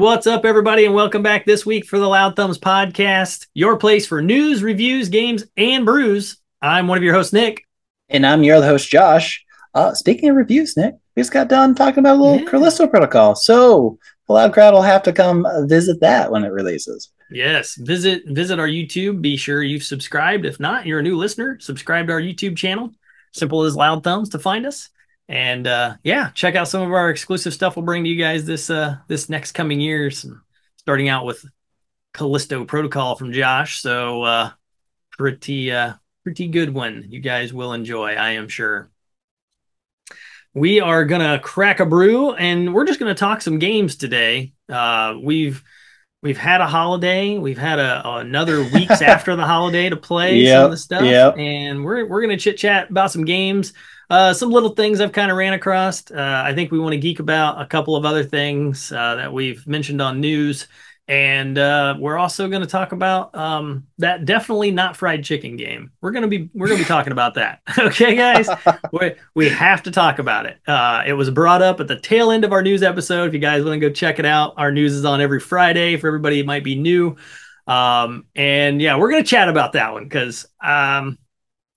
What's up, everybody, and welcome back this week for the Loud Thumbs Podcast, your place for news, reviews, games, and brews. I'm one of your hosts, Nick. And I'm your other host, Josh. Speaking of reviews, Nick, we just got done talking about a little Callisto Protocol, so the Loud crowd will have to come visit that when it releases. Yes, visit our YouTube. Be sure you've subscribed. If not, you're a new listener, subscribe to our YouTube channel. Simple as Loud Thumbs to find us. And check out some of our exclusive stuff we'll bring to you guys this next coming years. Starting out with Callisto Protocol from Josh, so pretty good one. You guys will enjoy, I am sure. We are gonna crack a brew, and we're just gonna talk some games today. We've had a holiday, we've had another weeks after the holiday to play some of the stuff, and we're gonna chit chat about some games. Some little things I've kind of ran across. I think we want to geek about a couple of other things that we've mentioned on news. And we're also going to talk about that Definitely Not Fried Chicken game. We're going to be talking about that. Okay, guys? We have to talk about it. It was brought up at the tail end of our news episode. If you guys want to go check it out, our news is on every Friday. For everybody, it might be new. We're going to chat about that one because...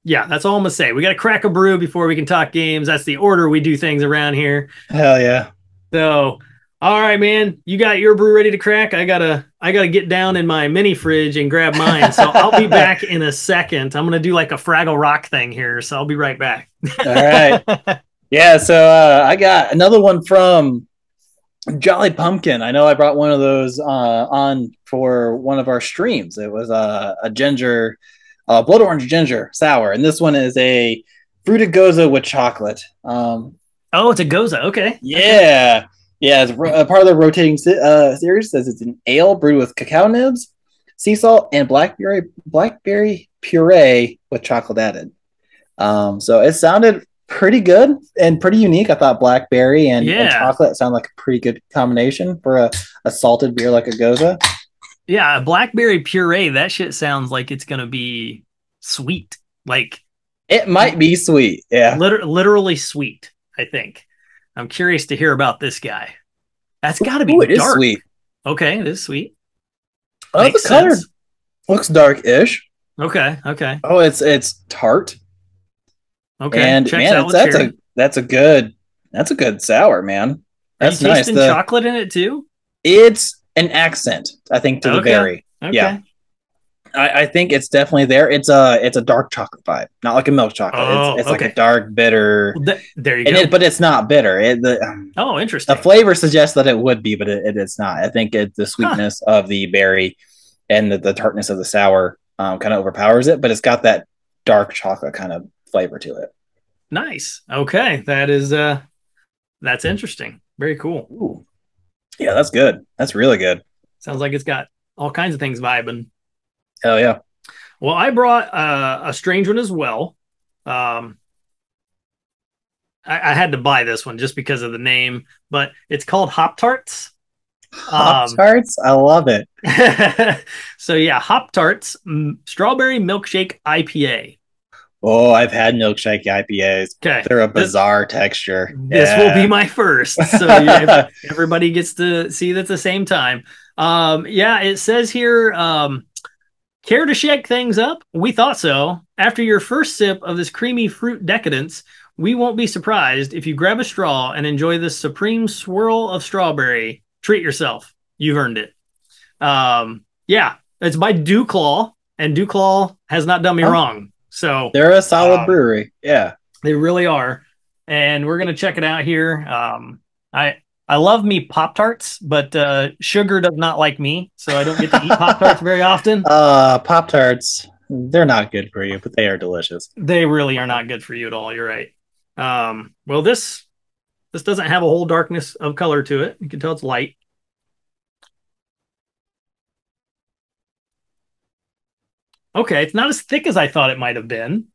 that's all I'm going to say. We got to crack a brew before we can talk games. That's the order we do things around here. Hell yeah. So, all right, man, you got your brew ready to crack. I gotta get down in my mini fridge and grab mine. So I'll be back in a second. I'm going to do like a Fraggle Rock thing here. So I'll be right back. All right. Yeah. So I got another one from Jolly Pumpkin. I know I brought one of those on for one of our streams. It was a ginger... blood orange ginger sour, and this one is a fruited goza with chocolate. It's a goza. Okay. It's a part of the rotating series. Says it's an ale brewed with cacao nibs, sea salt, and blackberry puree with chocolate added. So it sounded pretty good and pretty unique. I thought blackberry and chocolate sound like a pretty good combination for a salted beer like a goza. Yeah, blackberry puree, that shit sounds like it's going to be sweet. Like it might be sweet. Yeah. Literally sweet, I think. I'm curious to hear about this guy. That's got to be dark. It is sweet. Okay, it is sweet. Oh, the color looks dark-ish. Okay. Oh, it's tart. Okay. And man, that's a good sour, man. That's nice. Are you tasting chocolate in it too? It's an accent, I think, to the berry. Okay. Yeah, I think it's definitely there. It's a dark chocolate vibe, not like a milk chocolate. It's like a dark bitter. Well, there you go. But it's not bitter. Interesting. The flavor suggests that it would be, but it's not. I think the sweetness of the berry and the tartness of the sour kind of overpowers it, but it's got that dark chocolate kind of flavor to it. Nice. Okay, that is that's interesting. Very cool. Ooh. Yeah, that's good. That's really good. Sounds like it's got all kinds of things vibing. Hell yeah. Well, I brought a strange one as well. I had to buy this one just because of the name, but it's called Hop Tarts. Hop Tarts? I love it. So yeah, Hop Tarts, Strawberry Milkshake IPA. Oh, I've had milkshake IPAs. Okay. They're a bizarre texture. This will be my first. So everybody gets to see that at the same time. It says here, care to shake things up? We thought so. After your first sip of this creamy fruit decadence, we won't be surprised if you grab a straw and enjoy this supreme swirl of strawberry. Treat yourself. You've earned it. It's by Dewclaw, and Dewclaw has not done me wrong. So they're a solid brewery. Yeah, they really are. And we're going to check it out here. I love me Pop-Tarts, but sugar does not like me. So I don't get to eat Pop-Tarts very often. Pop-Tarts, they're not good for you, but they are delicious. They really are not good for you at all. You're right. Well, this doesn't have a whole darkness of color to it. You can tell it's light. Okay, it's not as thick as I thought it might have been.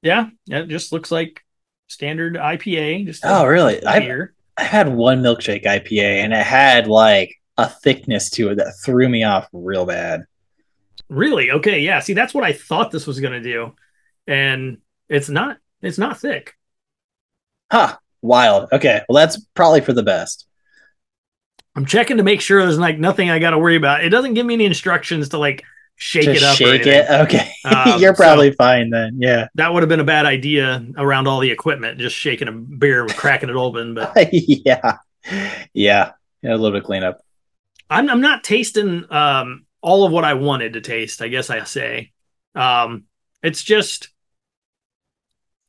Yeah, it just looks like standard IPA. Just really? I had one milkshake IPA, and it had like a thickness to it that threw me off real bad. Really? Okay, yeah. See, that's what I thought this was going to do, and it's not thick. Huh, wild. Okay, well, that's probably for the best. I'm checking to make sure there's like nothing I got to worry about. It doesn't give me any instructions to like shake it up. Shake it. Okay. You're probably fine then. Yeah. That would have been a bad idea around all the equipment, just shaking a beer and cracking it open. But yeah. A little bit of cleanup. I'm not tasting all of what I wanted to taste, I guess I say. It's just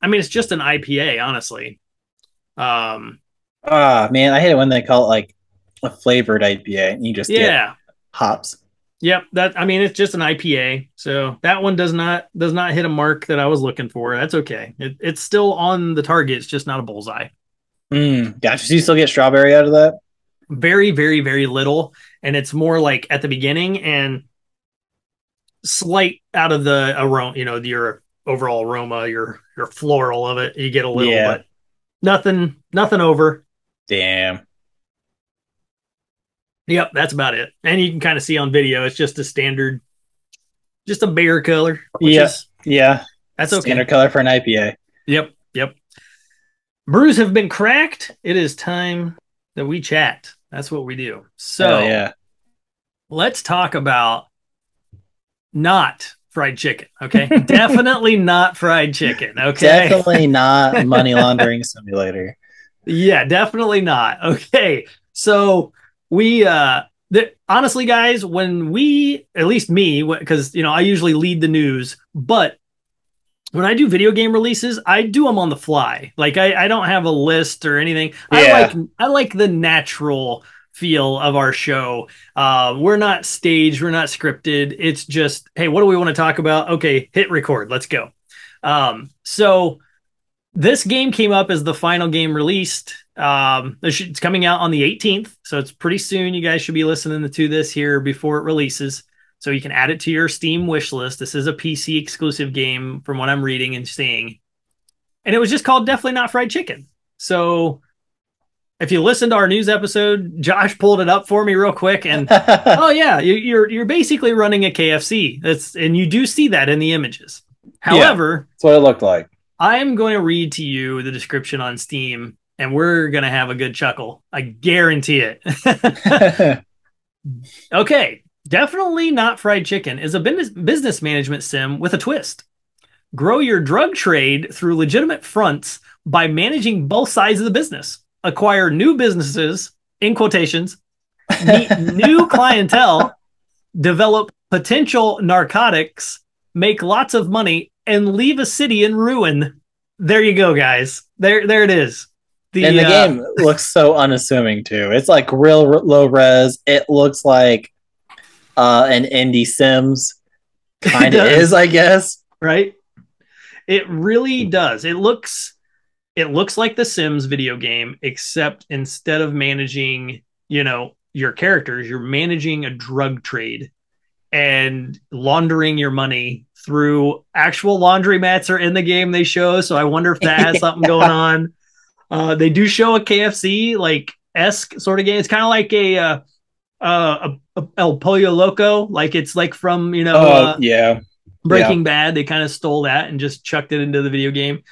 an IPA, honestly. Man, I hate it when they call it like a flavored IPA and you just get hops. Yep, it's just an IPA. So that one does not hit a mark that I was looking for. That's okay. It's still on the target, it's just not a bullseye. Gotcha. So you still get strawberry out of that? Very, very, very little. And it's more like at the beginning and slight out of the aroma, your overall aroma, your floral of it. You get a little, but nothing over. Damn. Yep, that's about it. And you can kind of see on video, it's just a standard, just a beer color. That's okay. Standard color for an IPA. Yep. Brews have been cracked. It is time that we chat. That's what we do. So let's talk about not fried chicken. Okay. Definitely not fried chicken. Okay. Definitely not money laundering simulator. Yeah, definitely not. Okay. So we, honestly guys, when we, at least me, because, I usually lead the news, but when I do video game releases, I do them on the fly. Like I don't have a list or anything. I like the natural feel of our show. We're not staged. We're not scripted. It's just, hey, what do we want to talk about? Okay, hit record. Let's go. So this game came up as the final game released. It's coming out on the 18th. So it's pretty soon. You guys should be listening to this here before it releases. So you can add it to your Steam wish list. This is a PC exclusive game from what I'm reading and seeing. And it was just called Definitely Not Fried Chicken. So if you listen to our news episode, Josh pulled it up for me real quick. And you're basically running a KFC. And you do see that in the images. However, that's what it looked like. I am going to read to you the description on Steam, and we're going to have a good chuckle. I guarantee it. Okay. Definitely Not Fried Chicken is a business management sim with a twist. Grow your drug trade through legitimate fronts by managing both sides of the business. Acquire new businesses, in quotations, meet new clientele, develop potential narcotics, make lots of money, and leave a city in ruin. There you go, guys. There it is. The game looks so unassuming, too. It's like real low res. It looks like an indie Sims kind of is, I guess. Right? It really does. It looks like the Sims video game, except instead of managing, your characters, you're managing a drug trade and laundering your money through actual laundromats are in the game they show. So I wonder if that has something going on. They do show a KFC like esque sort of game. It's kind of like a El Pollo Loco, like it's like from Breaking Bad. They kind of stole that and just chucked it into the video game,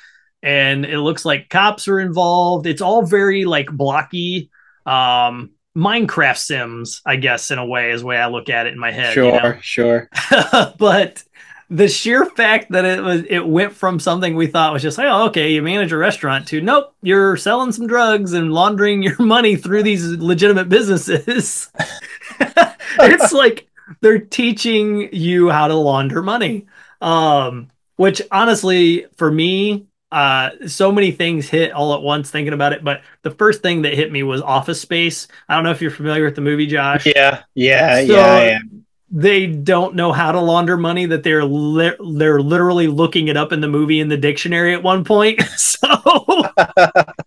and it looks like cops are involved. It's all very like blocky Minecraft Sims, I guess, in a way is the way I look at it in my head. Sure. But the sheer fact that it went from something we thought was just like, oh, okay, you manage a restaurant to nope, you're selling some drugs and laundering your money through these legitimate businesses. It's like they're teaching you how to launder money, which honestly, for me, so many things hit all at once thinking about it. But the first thing that hit me was Office Space. I don't know if you're familiar with the movie, Josh. Yeah. They don't know how to launder money, that they're literally looking it up in the movie in the dictionary at one point. So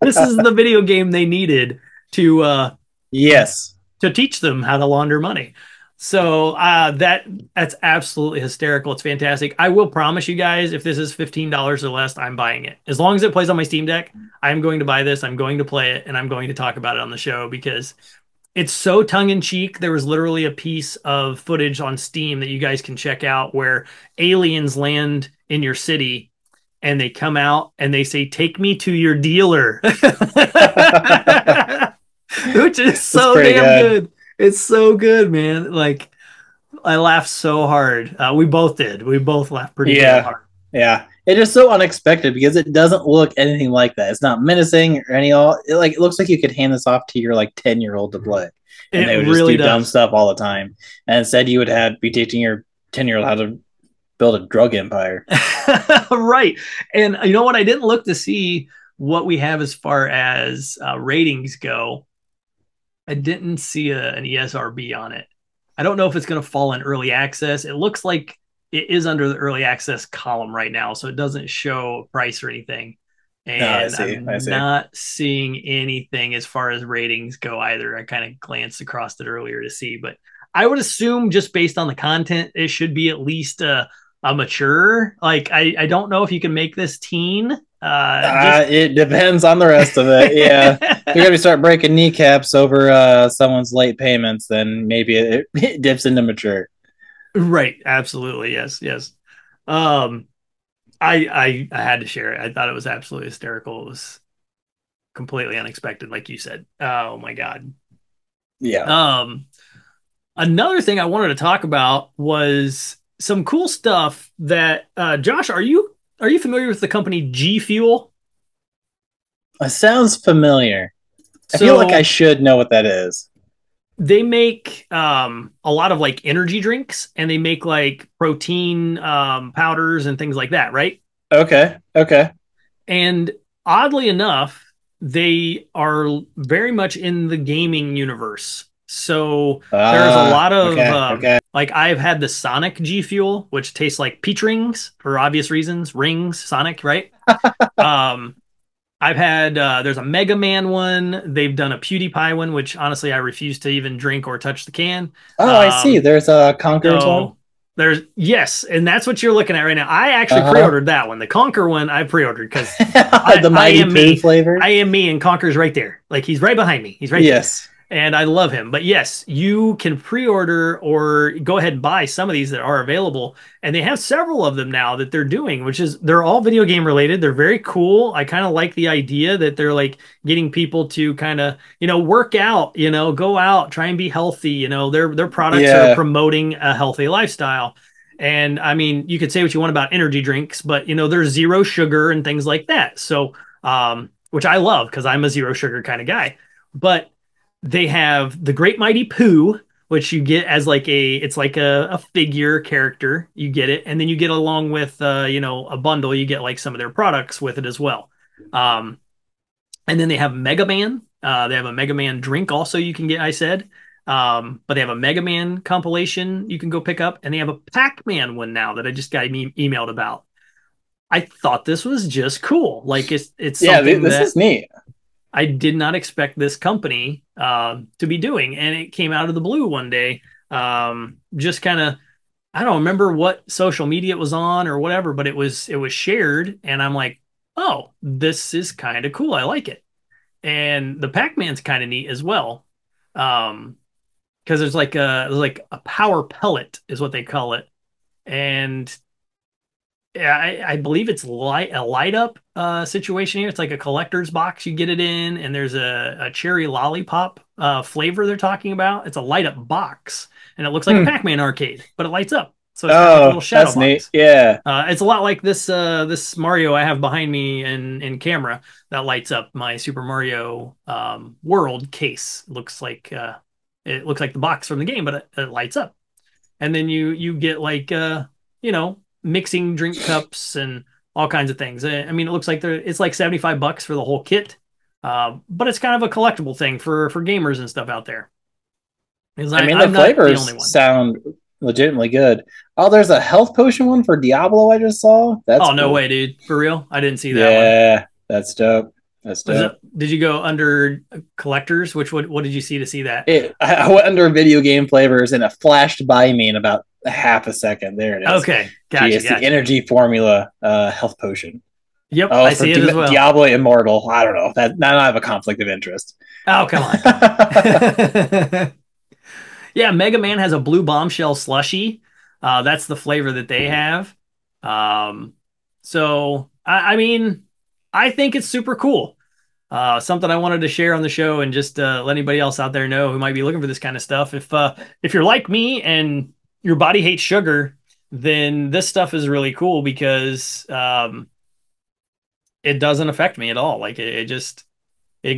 this is the video game they needed to teach them how to launder money. So that's absolutely hysterical. It's fantastic. I will promise you guys, if this is $15 or less, I'm buying it. As long as it plays on my Steam Deck, I'm going to buy this. I'm going to play it, and I'm going to talk about it on the show because it's so tongue-in-cheek. There was literally a piece of footage on Steam that you guys can check out where aliens land in your city and they come out and they say, "Take me to your dealer." which is so damn good. It's so good, man. Like, I laughed so hard. We both did. We both laughed pretty hard. Yeah. It is so unexpected because it doesn't look anything like that. It's not menacing or any all. It, like, it looks like you could hand this off to your like 10-year-old to play, and they would really just do dumb stuff all the time. And instead, you would have be teaching your 10-year-old how to build a drug empire, right? And you know what? I didn't look to see what we have as far as ratings go. I didn't see an ESRB on it. I don't know if it's going to fall in early access. It looks like it is under the early access column right now, so it doesn't show price or anything. And I'm not seeing anything as far as ratings go either. I kind of glanced across it earlier to see, but I would assume just based on the content, it should be at least a mature. Like, I don't know if you can make this teen. It depends on the rest of it. Yeah. If you're gonna start breaking kneecaps over someone's late payments, then maybe it dips into mature. Right. Absolutely. Yes. I had to share it. I thought it was absolutely hysterical. It was completely unexpected, like you said. Oh my God. Yeah. Another thing I wanted to talk about was some cool stuff that Josh, are you familiar with the company G Fuel? It sounds familiar. So, I feel like I should know what that is. They make a lot of like energy drinks, and they make like protein powders and things like that, right? Okay. And oddly enough, they are very much in the gaming universe. So there's a lot of like I've had the Sonic G Fuel, which tastes like peach rings for obvious reasons. Rings, Sonic, right? I've had there's a Mega Man one. They've done a PewDiePie one, which honestly I refuse to even drink or touch the can. Oh, I see. There's a Conker one. Yes, and that's what you're looking at right now. I actually pre-ordered that one. The Conker one I pre-ordered because the Mighty Bee flavor. I am me, and Conker's right there. Like, he's right behind me. He's right there. Yes. And I love him. But yes, you can pre-order or go ahead and buy some of these that are available. And they have several of them now that they're doing, which is they're all video game related. They're very cool. I kind of like the idea that they're like getting people to kind of, work out, go out, try and be healthy. Their products are promoting a healthy lifestyle. And I mean, you could say what you want about energy drinks, but there's zero sugar and things like that. So, which I love because I'm a zero sugar kind of guy, but they have the Great Mighty Poo, which you get as like a figure character. You get it. And then you get along with, a bundle. You get like some of their products with it as well. And then they have Mega Man. They have a Mega Man drink also you can get, I said. But they have a Mega Man compilation you can go pick up. And they have a Pac-Man one now that I just got emailed about. I thought this was just cool. Like it's something this is neat. I did not expect this company to be doing, and it came out of the blue one day. Just kind of, I don't remember what social media it was on or whatever, but it was shared, and I'm like, oh, this is kind of cool. I like it, and the Pac-Man's kind of neat as well, because there's like a power pellet is what they call it, and I believe it's a light up situation here. It's like a collector's box you get it in, and there's a cherry lollipop flavor they're talking about. It's a light up box, and it looks like a Pac-Man arcade, but it lights up. So it's like a little shadow box. Neat. Yeah. It's a lot like this Mario I have behind me in camera that lights up my Super Mario World case. It looks like the box from the game, but it lights up. And then you get like mixing drink cups and all kinds of things. I mean, it looks like it's like $75 for the whole kit, but it's kind of a collectible thing for gamers and stuff out there. The flavors sound legitimately good. Oh, there's a health potion one for Diablo I just saw. That's cool. No way, dude! For real, I didn't see that one. Yeah, that's dope. Did you go under collectors? What did you see to see that? I went under video game flavors, and it flashed by me in about half a second. There it is. Okay, gotcha. It's the energy formula health potion. Yep, I see it as well. Diablo Immortal. I don't know. Now I have a conflict of interest. Oh, come on. Yeah, Mega Man has a blue bombshell slushie. That's the flavor that they have. So I mean, I think it's super cool. something I wanted to share on the show and just let anybody else out there know who might be looking for this kind of stuff. If you're like me and your body hates sugar, then this stuff is really cool because it doesn't affect me at all. Like it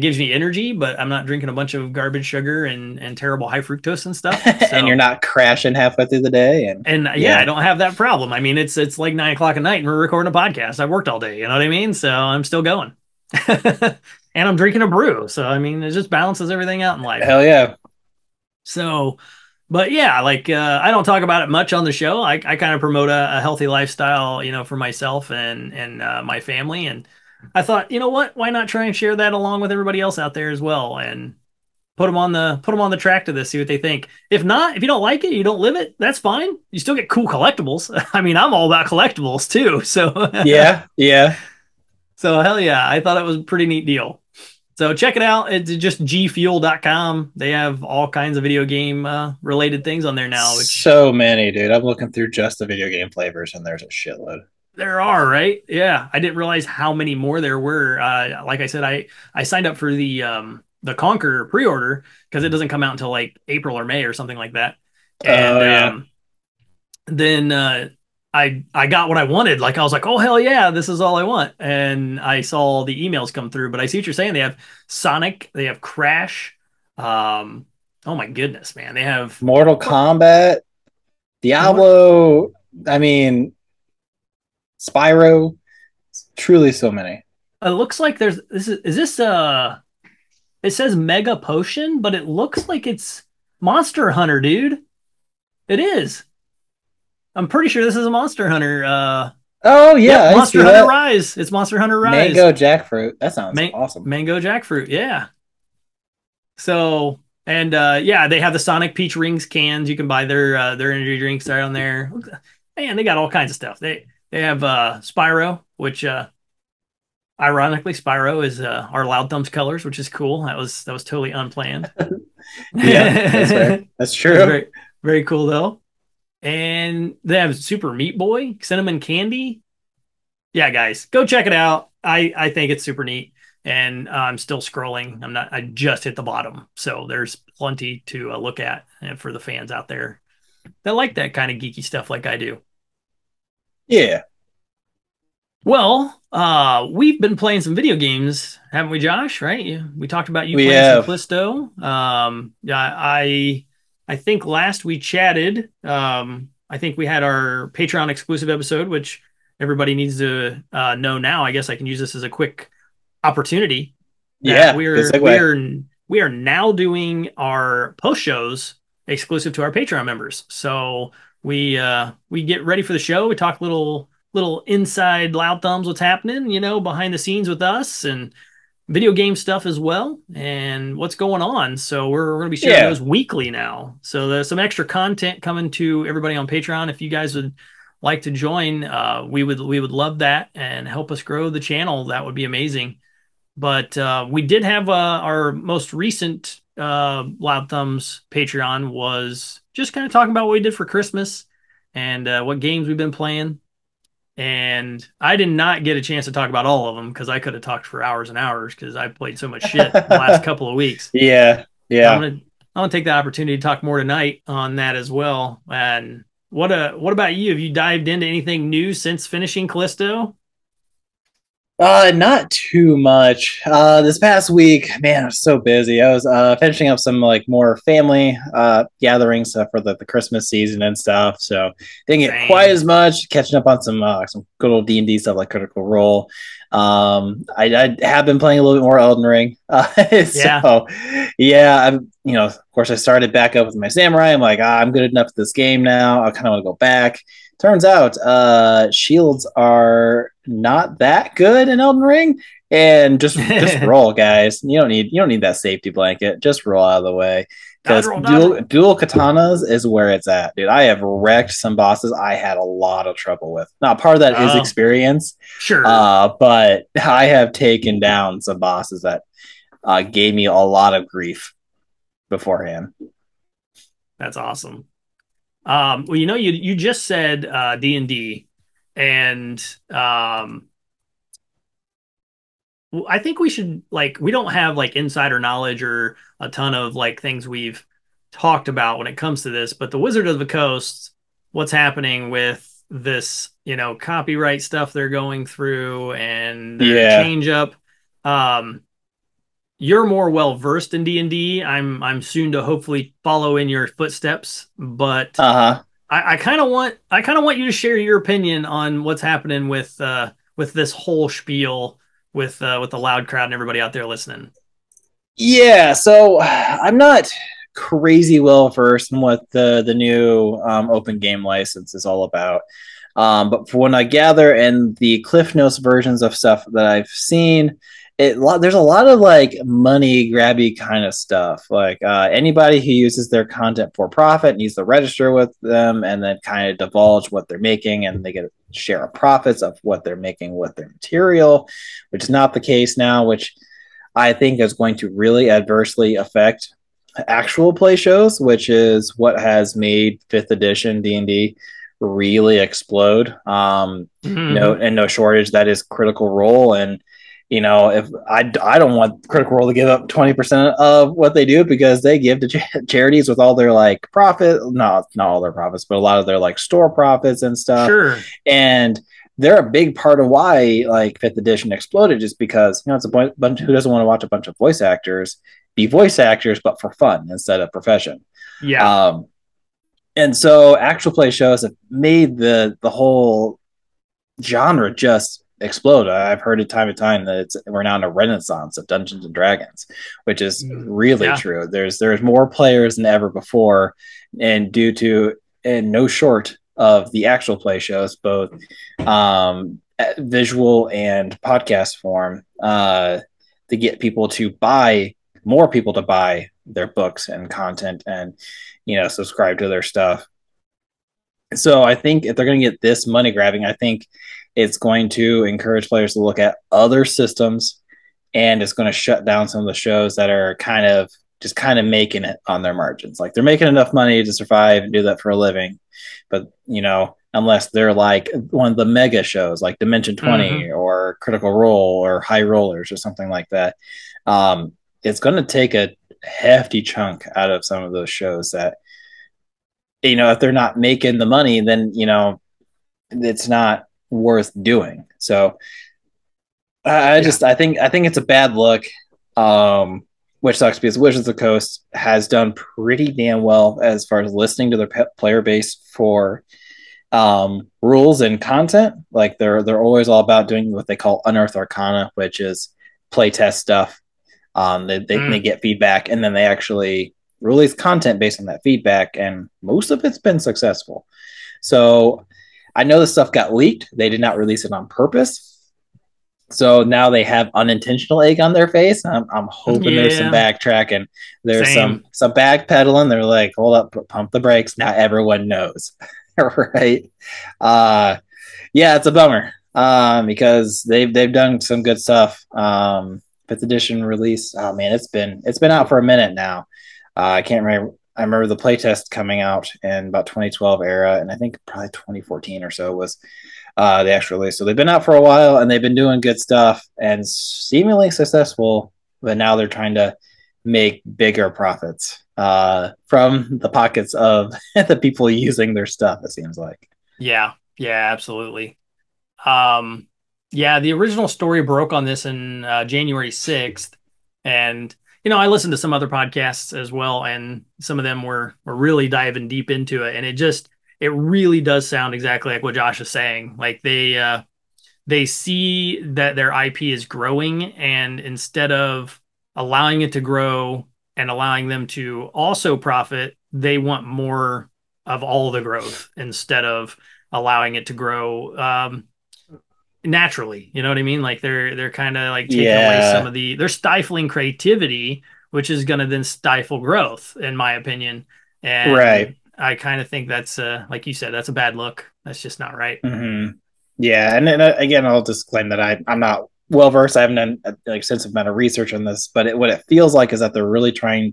gives me energy, but I'm not drinking a bunch of garbage sugar and terrible high fructose and stuff. So, and you're not crashing halfway through the day. And yeah, I don't have that problem. I mean, it's like 9 o'clock at night and we're recording a podcast. I've worked all day. You know what I mean? So I'm still going and I'm drinking a brew. So, I mean, it just balances everything out in life. Hell yeah. So, but yeah, like I don't talk about it much on the show. I kind of promote a healthy lifestyle, you know, for myself and my family. And I thought, you know what? Why not try and share that along with everybody else out there as well, and put them on the track to this, see what they think. If not, if you don't like it, you don't live it. That's fine. You still get cool collectibles. I mean, I'm all about collectibles too. So yeah. So hell yeah, I thought it was a pretty neat deal. So check it out. It's just gfuel.com. They have all kinds of video game related things on there now. So many, dude. I'm looking through just the video game flavors, and there's a shitload. There are, right? Yeah. I didn't realize how many more there were. Like I said, I signed up for the Conker pre-order because it doesn't come out until like April or May or something like that. And then I got what I wanted. Like I was like, oh, hell yeah, this is all I want. And I saw the emails come through, but I see what you're saying. They have Sonic. They have Crash. Oh, my goodness, man. They have Mortal Kombat, Diablo. I mean... Spyro, truly so many. It looks like there's it says Mega Potion, but it looks like it's Monster Hunter, dude. It is. I'm pretty sure this is a Monster Hunter. Oh yeah, yep, Monster Hunter Rise. It's Monster Hunter Rise. Mango jackfruit. That sounds awesome. Mango jackfruit. Yeah. So and yeah, they have the Sonic Peach Rings cans. You can buy their energy drinks right on there. Man, they got all kinds of stuff. They have Spyro, which ironically Spyro is our Loud Thumbs colors, which is cool. That was totally unplanned. Yeah, that's true. Very, very cool though. And they have Super Meat Boy, cinnamon candy. Yeah, guys, go check it out. I think it's super neat. And I'm still scrolling. I just hit the bottom, so there's plenty to look at for the fans out there that like that kind of geeky stuff, like I do. Yeah. Well, we've been playing some video games, haven't we, Josh? Right? We talked about you playing some Callisto. I think last we chatted, I think we had our Patreon exclusive episode, which everybody needs to know now. I guess I can use this as a quick opportunity. Yeah, we are now doing our post shows exclusive to our Patreon members. So. We get ready for the show. We talk little inside Loud Thumbs, what's happening, you know, behind the scenes with us and video game stuff as well and what's going on. So we're going to be sharing those weekly now. So there's some extra content coming to everybody on Patreon. If you guys would like to join, we would love that and help us grow the channel. That would be amazing. But we did have our most recent Loud Thumbs Patreon was just kind of talking about what we did for Christmas and what games we've been playing. And I did not get a chance to talk about all of them because I could have talked for hours and hours because I played so much shit the last couple of weeks. Yeah. I'm gonna take that opportunity to talk more tonight on that as well. And what about you? Have you dived into anything new since finishing Callisto? Not too much. This past week, man, I was so busy. I was finishing up some like more family gatherings for the Christmas season and stuff. So didn't get quite as much. Catching up on some good old D&D stuff like Critical Role. I have been playing a little bit more Elden Ring. Of course, I started back up with my samurai. I'm like, I'm good enough at this game now. I kind of want to go back. Turns out shields are not that good in Elden Ring, and just roll, guys. You don't need that safety blanket. Just roll out of the way because dual katanas is where it's at, dude. I have wrecked some bosses. I had a lot of trouble with. Now, part of that is experience, sure, but I have taken down some bosses that gave me a lot of grief beforehand. That's awesome. Well, you know, you just said D&D, and I think we should, like, we don't have like insider knowledge or a ton of like things we've talked about when it comes to this, but the Wizard of the Coast, what's happening with this, you know, copyright stuff they're going through and their change up. You're more well versed in D&D. I'm soon to hopefully follow in your footsteps, but I kind of want you to share your opinion on what's happening with this whole spiel with the loud crowd and everybody out there listening. Yeah, so I'm not crazy well versed in what the new open game license is all about. But from what I gather and the Cliff Notes versions of stuff that I've seen, there's a lot of like money grabby kind of stuff. Like anybody who uses their content for profit needs to register with them and then kind of divulge what they're making, and they get a share of profits of what they're making with their material, which is not the case now, which I think is going to really adversely affect actual play shows, which is what has made 5th edition D&D really explode. No shortage, that is Critical Role. And you know, if I don't want Critical Role to give up 20% of what they do, because they give to charities with all their like profit, not all their profits, but a lot of their like store profits and stuff. Sure. And they're a big part of why like 5th edition exploded, just because, you know, it's a bunch who doesn't want to watch a bunch of voice actors be voice actors, but for fun instead of profession. Yeah. And so actual play shows have made the whole genre just explode. I've heard it time and time that we're now in a renaissance of Dungeons and Dragons, which is really true. There's more players than ever before, and due to and no short of the actual play shows, both visual and podcast form, to get people to buy. More people to buy their books and content and, you know, subscribe to their stuff. So I think if they're going to get this money grabbing, I think it's going to encourage players to look at other systems, and it's going to shut down some of the shows that are kind of making it on their margins. Like, they're making enough money to survive and do that for a living, but, you know, unless they're like one of the mega shows like Dimension 20 or Critical Role or High Rollers or something like that. It's going to take a hefty chunk out of some of those shows that, you know, if they're not making the money, then, you know, it's not worth doing. So I think it's a bad look, which sucks, because Wizards of the Coast has done pretty damn well as far as listening to their player base for rules and content. Like, they're always all about doing what they call Unearthed Arcana, which is playtest stuff. They get feedback, and then they actually release content based on that feedback, and most of it's been successful. So I know this stuff got leaked. They did not release it on purpose. So now they have unintentional egg on their face. I'm hoping there's some backtracking. There's some backpedaling. They're like, hold up, pump the brakes. Now everyone knows. Right. Yeah, it's a bummer. Because they've done some good stuff. 5th edition release, oh man, it's been out for a minute now. I can't remember. I remember the playtest coming out in about 2012 era, and I think probably 2014 or so was the actual release. So they've been out for a while, and they've been doing good stuff and seemingly successful, but now they're trying to make bigger profits from the pockets of the people using their stuff, it seems like. Yeah, absolutely. Yeah, the original story broke on this in January 6th. And, you know, I listened to some other podcasts as well, and some of them were really diving deep into it. And it really does sound exactly like what Josh is saying. Like, they see that their IP is growing, and instead of allowing it to grow and allowing them to also profit, they want more of all the growth instead of allowing it to grow naturally, you know what I mean? Like, they're kind of like taking away some of they're stifling creativity, which is going to then stifle growth, in my opinion. And right, I kind of think that's like you said, that's a bad look. That's just not right. Yeah, and then again, I'll just claim that I'm not well versed. I haven't done an extensive amount of research on this, but what it feels like is that they're really trying.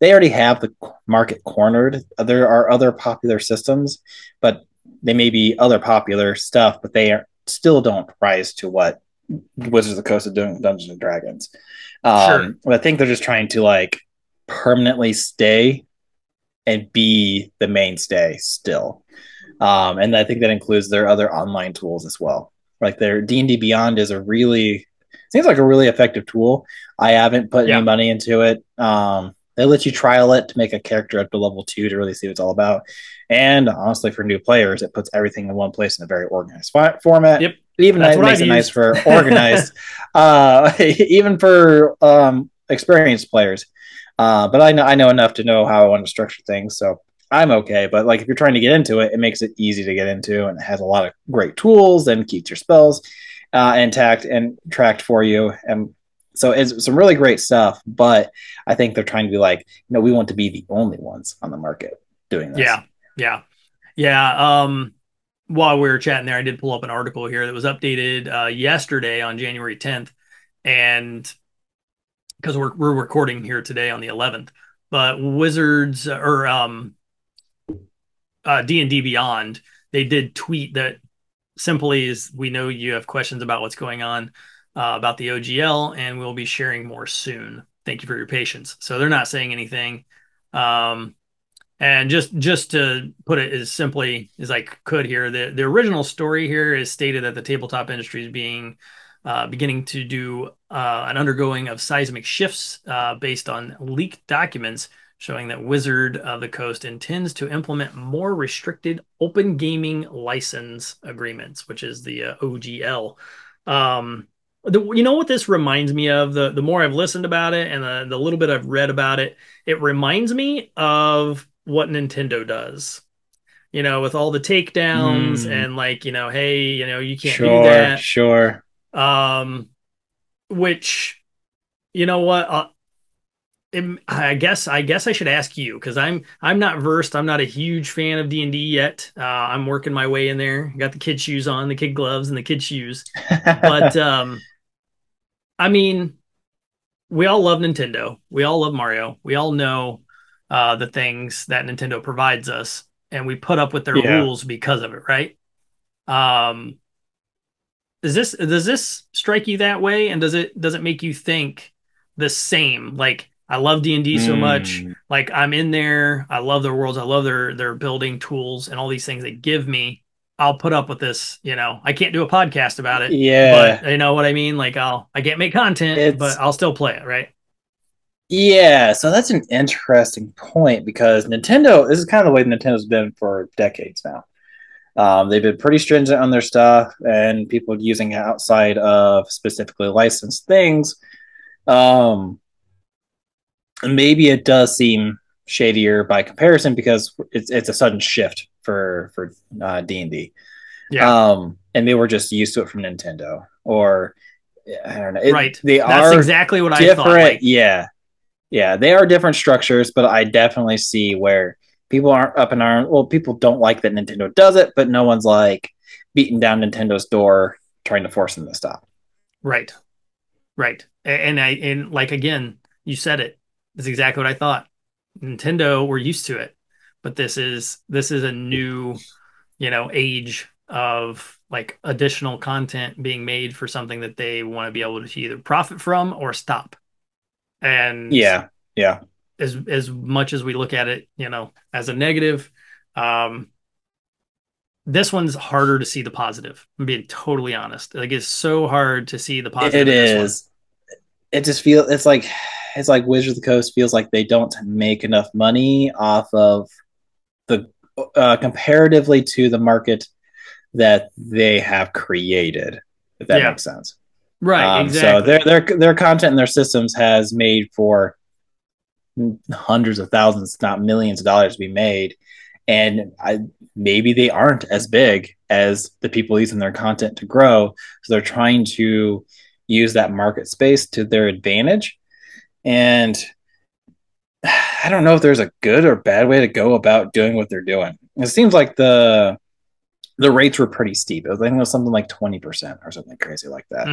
They already have the market cornered. There are other popular systems, but they may be other popular stuff, but they are. Still don't rise to what Wizards of the Coast of Dungeons and Dragons. Sure. But I think they're just trying to like permanently stay and be the mainstay still. And I think that includes their other online tools as well. Like their D&D Beyond is seems like a really effective tool. I haven't put any money into it. They let you trial it to make a character up to level 2 to really see what it's all about. And honestly, for new players, it puts everything in one place in a very organized format. Yep. Even that makes it nice for organized, even for experienced players. But I know enough to know how I want to structure things, so I'm okay. But like if you're trying to get into it, it makes it easy to get into, and it has a lot of great tools and keeps your spells intact and tracked for you. And so it's some really great stuff. But I think they're trying to be like, we want to be the only ones on the market doing this. Yeah. While we were chatting there, I did pull up an article here that was updated yesterday on January 10th, and because we're recording here today on the 11th, but Wizards or D&D Beyond, they did tweet that simply is, we know you have questions about what's going on about the OGL, and we'll be sharing more soon. Thank you for your patience. So they're not saying anything. And just to put it as simply as I could here, the original story here is stated that the tabletop industry is beginning to do an undergoing of seismic shifts based on leaked documents showing that Wizard of the Coast intends to implement more restricted open gaming license agreements, which is the OGL. You know what this reminds me of? The more I've listened about it and the little bit I've read about it, it reminds me of what Nintendo does, with all the takedowns and like, hey, you can't do that. Sure. Which, you know what? I guess I should ask you, cause I'm not versed. I'm not a huge fan of D&D yet. I'm working my way in there. Got the kid shoes on, the kid gloves and the kid shoes. But, I mean, we all love Nintendo. We all love Mario. We all know the things that Nintendo provides us, and we put up with their rules because of it, right? Does this strike you that way, and does it make you think the same? Like, I love D&D so much, like I'm in there, I love their worlds, I love their building tools and all these things they give me. I'll put up with this, I can't do a podcast about it, but you know what I mean? Like I can't make content, but I'll still play it, right? Yeah, so that's an interesting point, because Nintendo, this is kind of the way Nintendo's been for decades now. They've been pretty stringent on their stuff, and people using it outside of specifically licensed things. Maybe it does seem shadier by comparison, because it's a sudden shift for D&D. Yeah. And they were just used to it from Nintendo, or I don't know. Right. That's exactly what I thought. Like, yeah. Yeah, they are different structures, but I definitely see where people aren't up in arms. Well, people don't like that Nintendo does it, but no one's like beating down Nintendo's door trying to force them to stop. Right. And like, again, you said it. That's exactly what I thought. Nintendo, we're used to it, but this is a new, age of like additional content being made for something that they want to be able to either profit from or stop. And yeah. As much as we look at it, as a negative, this one's harder to see the positive. I'm being totally honest. Like, it's so hard to see the positive. It is. It just feels it's like Wizards of the Coast feels like they don't make enough money off of the comparatively to the market that they have created. If that makes sense. Right. Exactly. So their content and their systems has made for hundreds of thousands, if not millions of dollars to be made. And maybe they aren't as big as the people using their content to grow. So they're trying to use that market space to their advantage. And I don't know if there's a good or bad way to go about doing what they're doing. It seems like the rates were pretty steep. I think it was something like 20% or something crazy like that.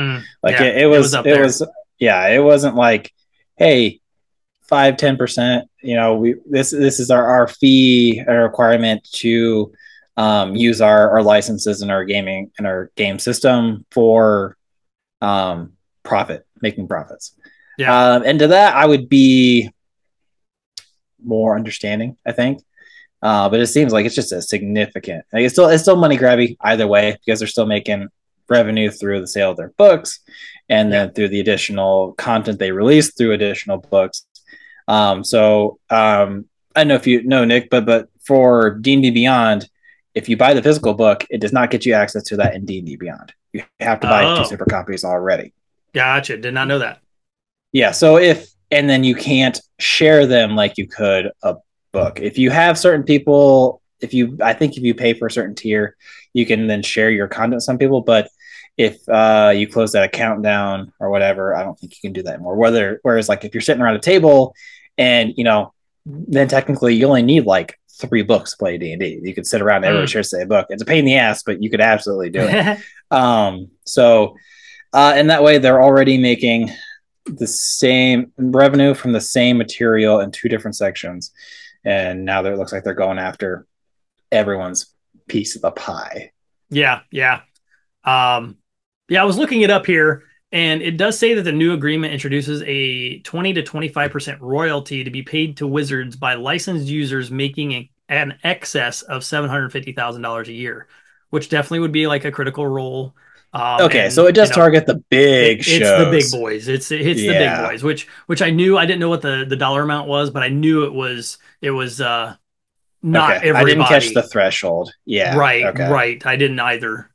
It wasn't like, hey, 5-10%, this is our fee, our requirement to use our licenses and our gaming and our game system for making profits. Yeah. And to that, I would be more understanding, I think. But it seems like it's just a significant, like it's still money grabby either way, because they're still making revenue through the sale of their books and then through the additional content they release through additional books. So I don't know if you know, Nick, but for D&D Beyond, if you buy the physical book, it does not get you access to that in D&D Beyond. You have to buy two super copies already. Gotcha. Did not know that. Yeah. So and then you can't share them like you could a book. If you have certain people, I think if you pay for a certain tier, you can then share your content with some people. But if you close that account down or whatever, I don't think you can do that anymore. Whereas like if you're sitting around a table and, you know, then technically you only need like 3 books to play D&D. You could sit around and everyone shares a book. It's a pain in the ass, but you could absolutely do it. So in that way, they're already making the same revenue from the same material in 2 different sections. And now it looks like they're going after everyone's piece of the pie. Yeah. I was looking it up here, and it does say that the new agreement introduces a 20 to 25% royalty to be paid to Wizards by licensed users making an excess of $750,000 a year, which definitely would be like a Critical Role. So it does target the big shows. It's the big boys. It's the big boys, which I knew. I didn't know what the dollar amount was, but I knew it was not everybody. I didn't catch the threshold. Yeah. Right. I didn't either.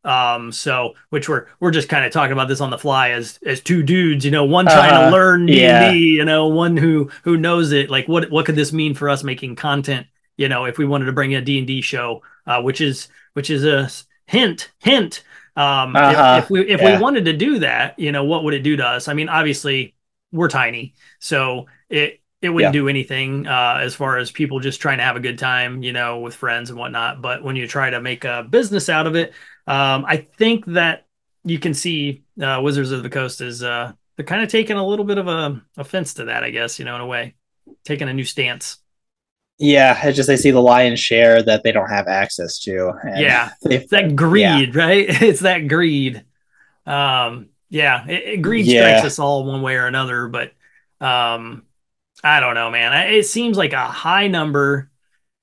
So which we're just kind of talking about this on the fly as 2 dudes, you know, one trying to learn D&D, you know, one who knows it. Like what could this mean for us making content, you know, if we wanted to bring a D&D show, which is a hint. If we wanted to do that, you know, what would it do to us? I mean, obviously we're tiny, so it wouldn't do anything as far as people just trying to have a good time, you know, with friends and whatnot. But when you try to make a business out of it, I think that you can see Wizards of the Coast is they're kind of taking a little bit of a offense to that, I guess, you know, in a way, taking a new stance. Yeah, it's just they see the lion's share that they don't have access to. And it's that greed, right? It's that greed. Greed strikes us all one way or another, but I don't know, man. It seems like a high number,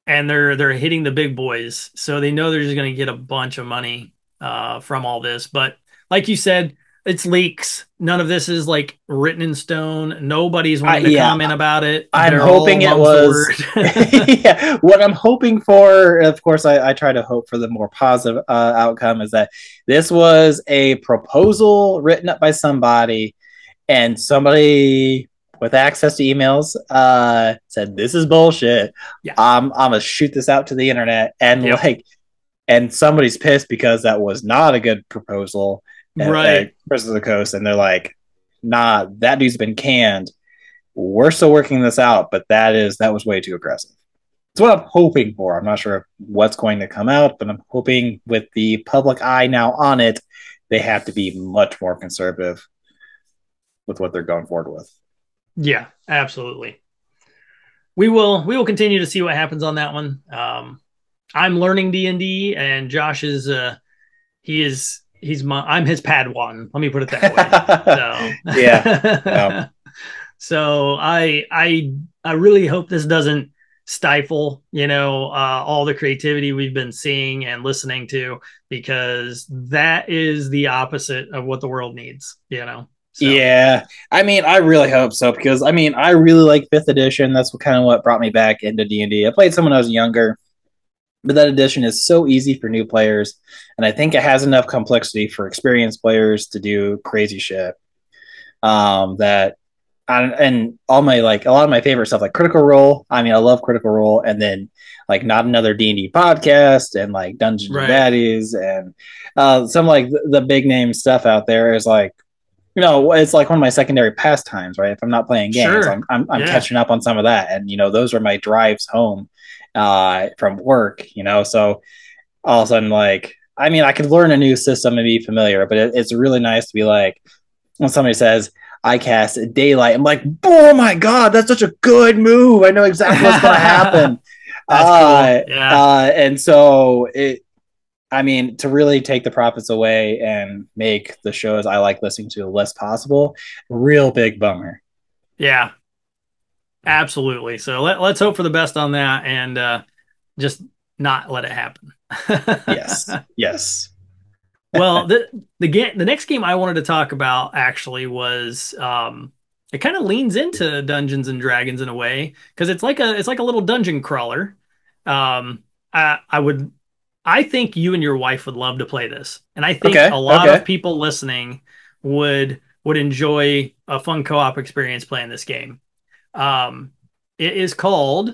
and they're hitting the big boys, so they know they're just going to get a bunch of money from all this. But like you said, it's leaks. None of this is like written in stone. Nobody's wanting to comment about it. I'm hoping it was. What I'm hoping for, of course, I try to hope for the more positive outcome, is that this was a proposal written up by somebody, and somebody with access to emails said, "This is bullshit. Yeah. I'm gonna shoot this out to the internet," and and somebody's pissed because that was not a good proposal. Right, Wizards of the Coast, and they're like, "Nah, that dude's been canned. We're still working this out, but that was way too aggressive." It's what I'm hoping for. I'm not sure what's going to come out, but I'm hoping with the public eye now on it, they have to be much more conservative with what they're going forward with. Yeah, absolutely. We will continue to see what happens on that one. I'm learning D&D, and Josh is I'm his Padawan. Let me put it that way. So. So I really hope this doesn't stifle, you know, all the creativity we've been seeing and listening to, because that is the opposite of what the world needs, you know? So. Yeah. I mean, I really hope so, because I mean, I really like 5th edition. That's what brought me back into D&D. I played some when I was younger, but that edition is so easy for new players, and I think it has enough complexity for experienced players to do crazy shit. A lot of my favorite stuff, like Critical Role. I mean, I love Critical Role, and then like Not Another D&D Podcast, and like Dungeons and Daddies, and some like the big name stuff out there is like, you know, it's like one of my secondary pastimes, right? If I'm not playing games, I'm catching up on some of that, and you know, those are my drives home from work, you know. So all of a sudden, like, I mean, I could learn a new system and be familiar, but it's really nice to be like, when somebody says I cast Daylight, I'm like, oh my god, that's such a good move. I know exactly what's gonna happen. That's cool. And so it I mean, to really take the profits away and make the shows I like listening to less possible, real big bummer. Yeah, absolutely. So let's hope for the best on that and just not let it happen. Yes. Well, the next game I wanted to talk about actually was it kind of leans into Dungeons and Dragons in a way because it's like a little dungeon crawler. I think you and your wife would love to play this, and I think a lot of people listening would enjoy a fun co-op experience playing this game. It is called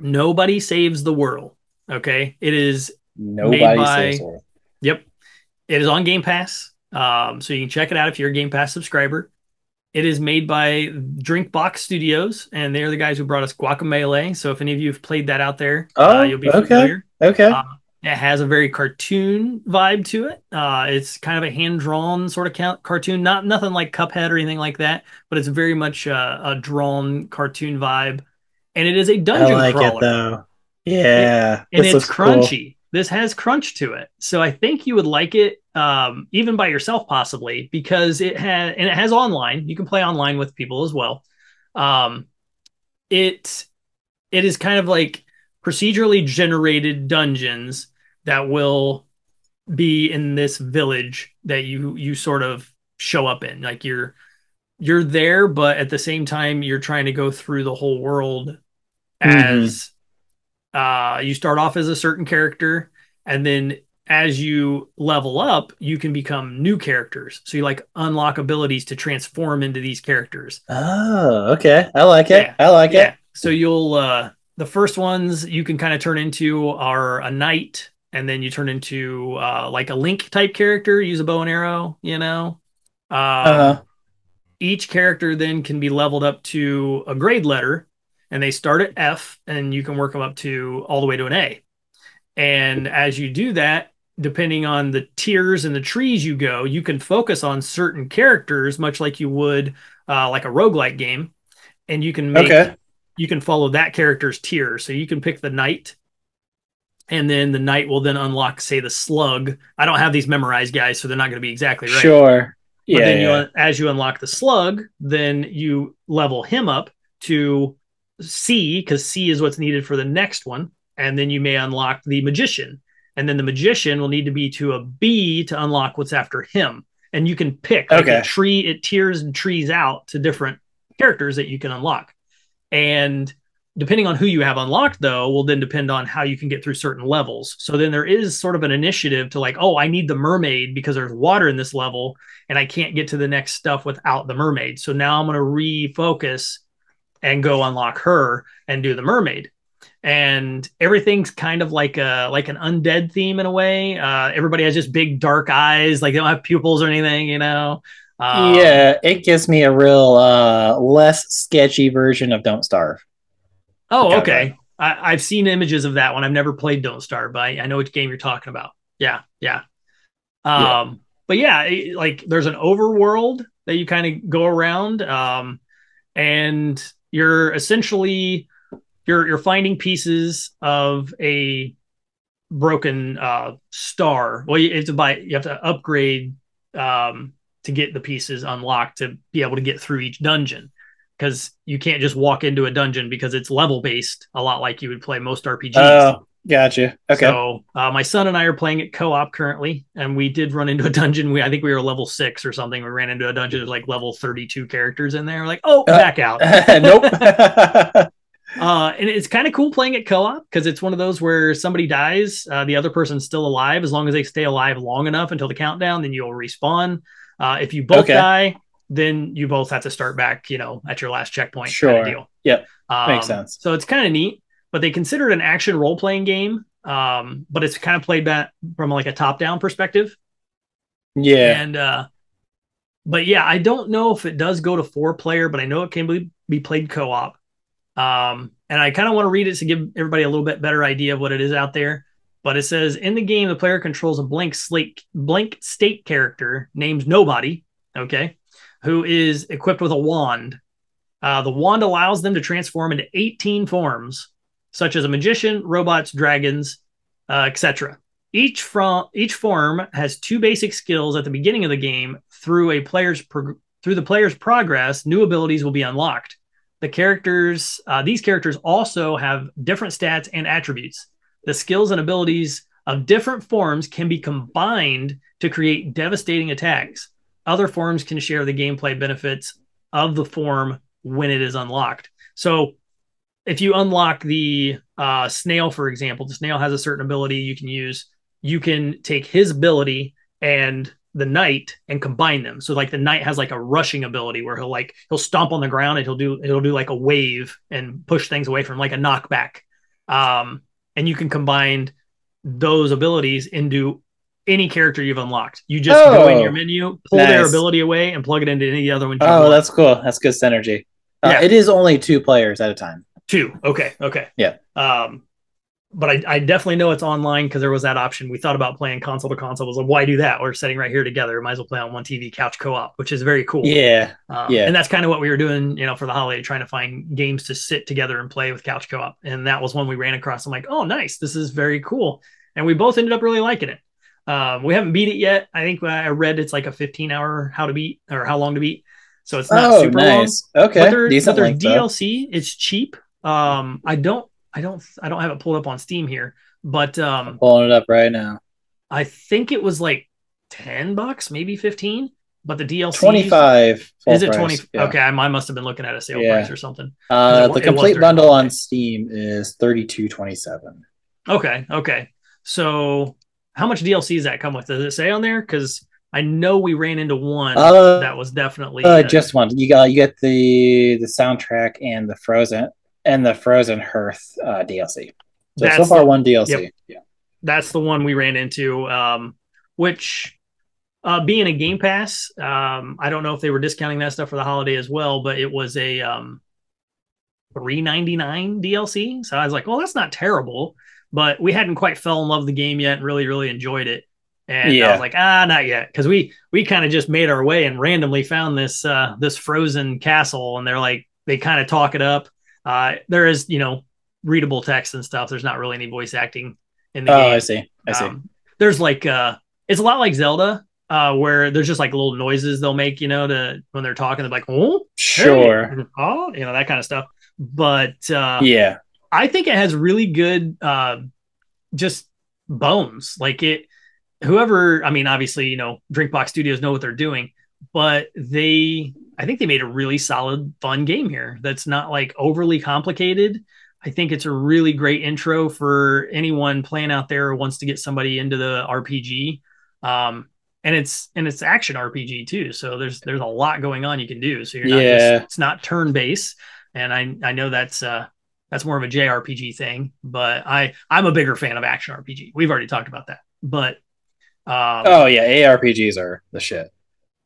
Nobody Saves the World. Okay, it is Saves the World. Yep. It is on Game Pass, so you can check it out if you're a Game Pass subscriber. It is made by Drinkbox Studios, and they're the guys who brought us Guacamelee. So if any of you have played that out there, you'll be familiar. Okay. It has a very cartoon vibe to it. It's kind of a hand-drawn sort of cartoon, nothing like Cuphead or anything like that, but it's very much a drawn cartoon vibe. And it is a dungeon crawler. I like it, though. Yeah. And it's crunchy. Cool. This has crunch to it. So I think you would like it even by yourself, possibly, because it has online. You can play online with people as well. It is kind of like procedurally generated dungeons that will be in this village that you sort of show up in. Like you're there, but at the same time, you're trying to go through the whole world as... you start off as a certain character, and then as you level up, you can become new characters. So you unlock abilities to transform into these characters. Oh, okay. I like it. Yeah. So you'll the first ones you can kind of turn into are a knight, and then you turn into like a Link type character, use a bow and arrow, you know. Each character then can be leveled up to a grade letter. And they start at F, and you can work them up to all the way to an A. And as you do that, depending on the tiers and the trees you go, you can focus on certain characters, much like you would like a roguelike game. And you can you can follow that character's tier. So you can pick the knight, and then the knight will then unlock, say, the slug. I don't have these memorized, guys, so they're not going to be exactly right. Sure. But as you unlock the slug, then you level him up to C, because C is what's needed for the next one, and then you may unlock the magician, and then the magician will need to be to a B to unlock what's after him. And you can pick like a tree. It tiers and trees out to different characters that you can unlock, and depending on who you have unlocked, though, will then depend on how you can get through certain levels. So then there is sort of an initiative to I need the mermaid because there's water in this level, and I can't get to the next stuff without the mermaid, so now I'm going to refocus and go unlock her and do the mermaid. And everything's kind of like an undead theme in a way. Everybody has just big dark eyes. Like they don't have pupils or anything, you know? It gives me a real less sketchy version of Don't Starve. Oh, okay. I've seen images of that one. I've never played Don't Starve, but I know which game you're talking about. Yeah. But there's an overworld that you kind of go around. And... you're essentially you're finding pieces of a broken star. Well, you have to upgrade to get the pieces unlocked to be able to get through each dungeon, because you can't just walk into a dungeon because it's level based, a lot like you would play most RPGs. Oh, gotcha. Okay. So my son and I are playing it co-op currently, and we did run into a dungeon. I think we were level 6 or something. We ran into a dungeon with level 32 characters in there. We're like, back out. Nope. And it's kind of cool playing it co-op because it's one of those where somebody dies, the other person's still alive. As long as they stay alive long enough until the countdown, then you'll respawn. If you both die, then you both have to start back, at your last checkpoint. Sure. Kind of deal. Yep. Makes sense. So it's kind of neat. But they consider it an action role-playing game, but it's kind of played back from a top-down perspective. Yeah. And I don't know if it does go to 4-player, but I know it can be played co-op. And I kind of want to read it to give everybody a little bit better idea of what it is out there. But it says, in the game, the player controls a blank state character named Nobody, who is equipped with a wand. The wand allows them to transform into 18 forms, such as a magician, robots, dragons, etc. Each form has two basic skills at the beginning of the game. Through the player's progress, new abilities will be unlocked. These characters also have different stats and attributes. The skills and abilities of different forms can be combined to create devastating attacks. Other forms can share the gameplay benefits of the form when it is unlocked. So if you unlock the snail, for example, the snail has a certain ability you can use. You can take his ability and the knight and combine them. So like the knight has like a rushing ability where he'll stomp on the ground and it'll do like a wave and push things away from like a knockback. And you can combine those abilities into any character you've unlocked. You just go in your menu, pull their ability away, and plug it into any other one. Oh, that's cool. That's good synergy. Yeah. It is only two players at a time. Two. Okay. Yeah. But I definitely know it's online because there was that option. We thought about playing console to console. I was like, why do that? We're sitting right here together. Might as well play on one TV couch co-op, which is very cool. Yeah. And that's kind of what we were doing, for the holiday, trying to find games to sit together and play with couch co-op. And that was one we ran across. I'm like, oh, nice. This is very cool. And we both ended up really liking it. We haven't beat it yet. I think I read it's like a 15-hour how long to beat. So it's not super long. Okay. But there's DLC. It's cheap. I don't have it pulled up on Steam here, but I'm pulling it up right now. I think it was like $10, maybe 15, but the DLC 25. Is it 20? Yeah. Okay, I must have been looking at a sale price or something. The complete bundle on Steam is $32.27. Okay. So how much DLC does that come with? Does it say on there? Because I know we ran into one that was definitely just one. You get the soundtrack and the Frozen Hearth DLC. So far, one DLC. Yep. Yeah, that's the one we ran into. Which, being a Game Pass, I don't know if they were discounting that stuff for the holiday as well, but it was a $3.99 DLC. So I was like, well, that's not terrible. But we hadn't quite fell in love with the game yet, and really, really enjoyed it. And I was like, not yet, because we kind of just made our way and randomly found this this Frozen castle, and they kind of talk it up. There is, readable text and stuff. There's not really any voice acting in the game. Oh, I see. There's it's a lot like Zelda, where there's just little noises they'll make, when they're talking, they're like, oh, sure. Hey. Oh, that kind of stuff. But, I think it has really good, just bones. Obviously, Drinkbox Studios know what they're doing, but I think they made a really solid, fun game here that's not overly complicated. I think it's a really great intro for anyone playing out there who wants to get somebody into the RPG. And it's action RPG too. So there's a lot going on you can do. So you're not it's not turn-based. And I know that's more of a JRPG thing, but I'm a bigger fan of action RPG. We've already talked about that. But ARPGs are the shit.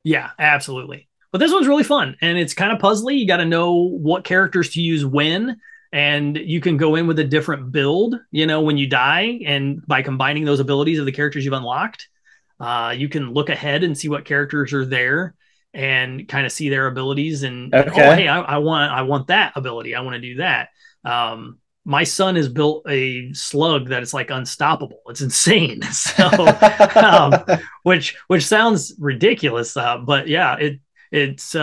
Yeah, absolutely. But this one's really fun, and it's kind of puzzly. You got to know what characters to use when, and you can go in with a different build, when you die, and by combining those abilities of the characters you've unlocked, you can look ahead and see what characters are there and kind of see their abilities and, I want that ability. I want to do that. My son has built a slug that it's unstoppable. It's insane. So, which sounds ridiculous, but yeah, it's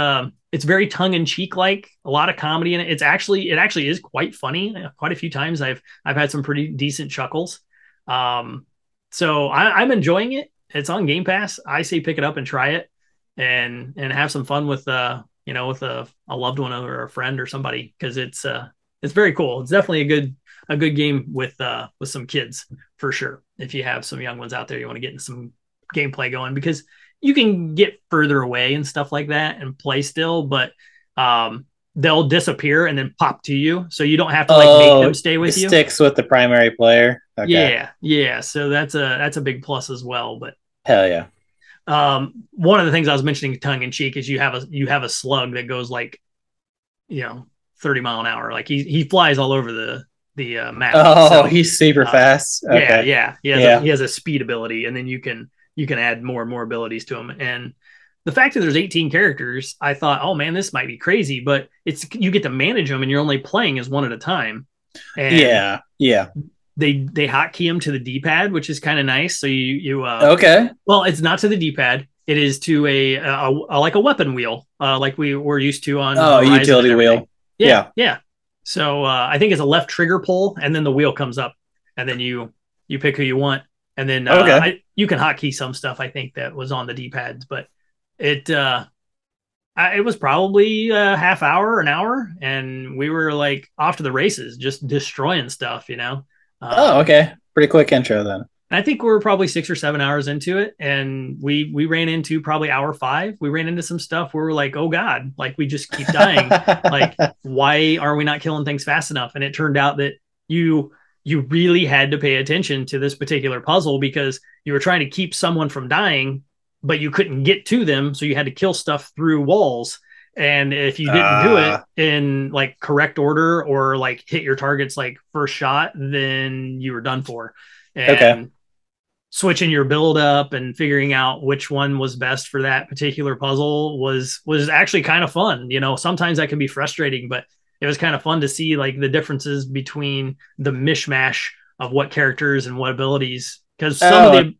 very tongue-in-cheek, a lot of comedy in it. It actually is quite funny. Quite a few times I've had some pretty decent chuckles. So I'm enjoying it. It's on Game Pass. I say pick it up and try it, and have some fun with with a loved one or a friend or somebody, because it's very cool. It's definitely a good game with some kids for sure. If you have some young ones out there, you want to get some gameplay going, because you can get further away and stuff like that and play still, but they'll disappear and then pop to you. So you don't have to make them stay with you. It sticks with the primary player. Okay. Yeah. So that's a big plus as well. But hell yeah. One of the things I was mentioning tongue in cheek is you have a slug that goes 30 miles an hour. He flies all over the map. Oh, so, he's super fast. Okay. Yeah. He has a speed ability, and then you can add more and more abilities to them. And the fact that there's 18 characters, I thought, oh man, this might be crazy, but you get to manage them, and you're only playing as one at a time. And They hotkey them to the D-pad, which is kind of nice. So you Well, it's not to the D-pad. It is to a like a weapon wheel, like we were used to on. Oh, utility wheel. Yeah. So I think it's a left trigger pull, and then the wheel comes up, and then you pick who you want, and then you can hotkey some stuff. I think that was on the D-pads, but it was probably a half hour, an hour, and we were like off to the races, just destroying stuff, you know. Pretty quick intro then. I think we were probably 6 or 7 hours into it, and we ran into probably hour 5. We ran into some stuff where we're like, oh God, like we just keep dying. Like, why are we not killing things fast enough? And it turned out that you really had to pay attention to this particular puzzle because you were trying to keep someone from dying, but you couldn't get to them. So you had to kill stuff through walls. And if you didn't do it in like correct order or like hit your targets, like first shot, then you were done for. And switching your build up and figuring out which one was best for that particular puzzle was actually kind of fun. You know, sometimes that can be frustrating, but it was kind of fun to see like the differences between the mishmash of what characters and what abilities, because some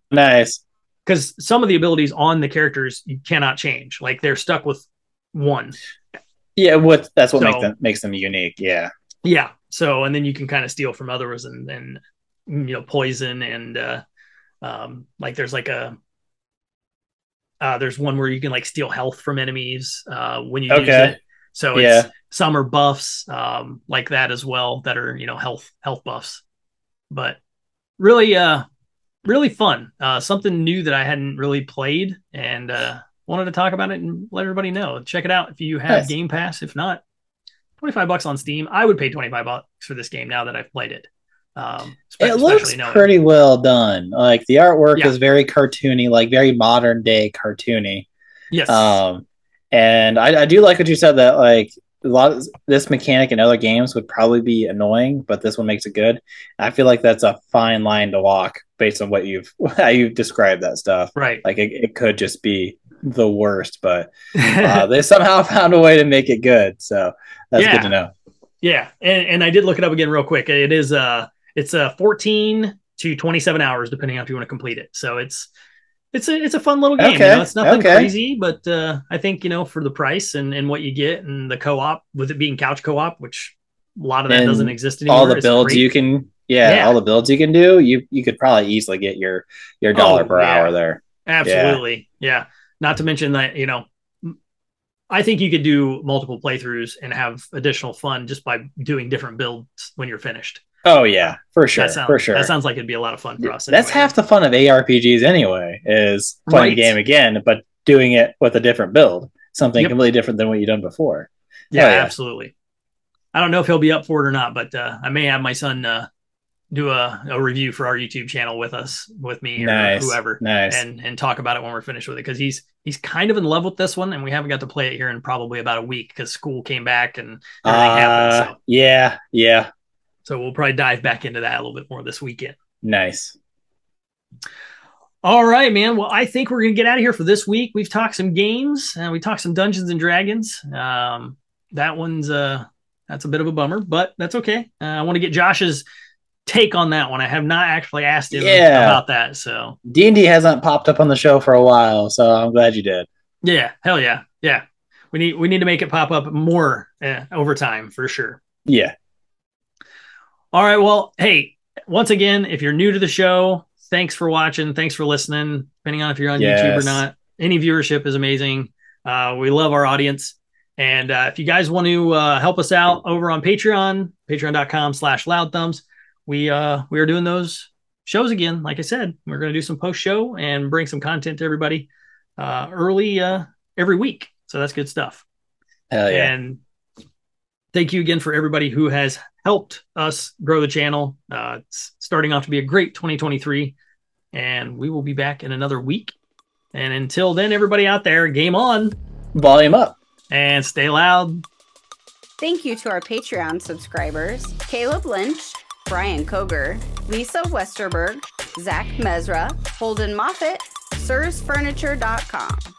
of the abilities on the characters you cannot change. Like they're stuck with one. Yeah. Makes them unique. Yeah. Yeah. So, and then you can kind of steal from others and you know, poison and like there's like a there's one where you can like steal health from enemies when you use it. So it's some are buffs like that as well that are, you know, health buffs. But really really fun. Something new that I hadn't really played and wanted to talk about it and let everybody know. Check it out if you have Game Pass. If not, $25 on Steam. I would pay $25 for this game now that I've played it. It looks pretty well done. Like the artwork is very cartoony, like very modern day cartoony. Yes. And I do like what you said that like a lot of this mechanic in other games would probably be annoying, but this one makes it good. I feel like that's a fine line to walk based on what how you've described that stuff. Right. Like it could just be the worst, but they somehow found a way to make it good. So that's good to know. Yeah. And I did look it up again real quick. It is It's 14 to 27 hours, depending on if you want to complete it. So it's a fun little game. You know, it's nothing crazy, but I think, you know, for the price and what you get and the co-op, with it being couch co-op, which a lot of that doesn't exist anymore. All the builds you can, all the builds you can do, you could probably easily get your $1 per hour there. Absolutely, yeah. Not to mention that, you know, I think you could do multiple playthroughs and have additional fun just by doing different builds when you're finished. Oh yeah, for sure. That sounds like it'd be a lot of fun for us. Anyway. That's half the fun of ARPGs anyway, is playing a game again, but doing it with a different build, something completely different than what you've done before. Yeah, absolutely. I don't know if he'll be up for it or not, but I may have my son do a review for our YouTube channel with me or whoever, and talk about it when we're finished with it, because he's kind of in love with this one, and we haven't got to play it here in probably about a week because school came back and everything happened. So. Yeah. So we'll probably dive back into that a little bit more this weekend. Nice. All right, man. Well, I think we're going to get out of here for this week. We've talked some games and we talked some Dungeons and Dragons. That's a bit of a bummer, but that's okay. I want to get Josh's take on that one. I have not actually asked him about that. So D&D hasn't popped up on the show for a while, so I'm glad you did. Yeah. Hell yeah. Yeah. We need to make it pop up more over time for sure. Yeah. All right. Well, hey, once again, if you're new to the show, thanks for watching. Thanks for listening, depending on if you're on YouTube or not. Any viewership is amazing. We love our audience. And if you guys want to help us out over on Patreon, patreon.com/loudthumbs, we are doing those shows again. Like I said, we're going to do some post show and bring some content to everybody early every week. So that's good stuff. Hell yeah. And thank you again for everybody who has helped us grow the channel. It's starting off to be a great 2023, and we will be back in another week. And until then, everybody out there, game on, volume up, and stay loud. Thank you to our Patreon subscribers, Caleb Lynch, Brian Koger, Lisa Westerberg, Zach Mesra, Holden Moffitt, SirsFurniture.com.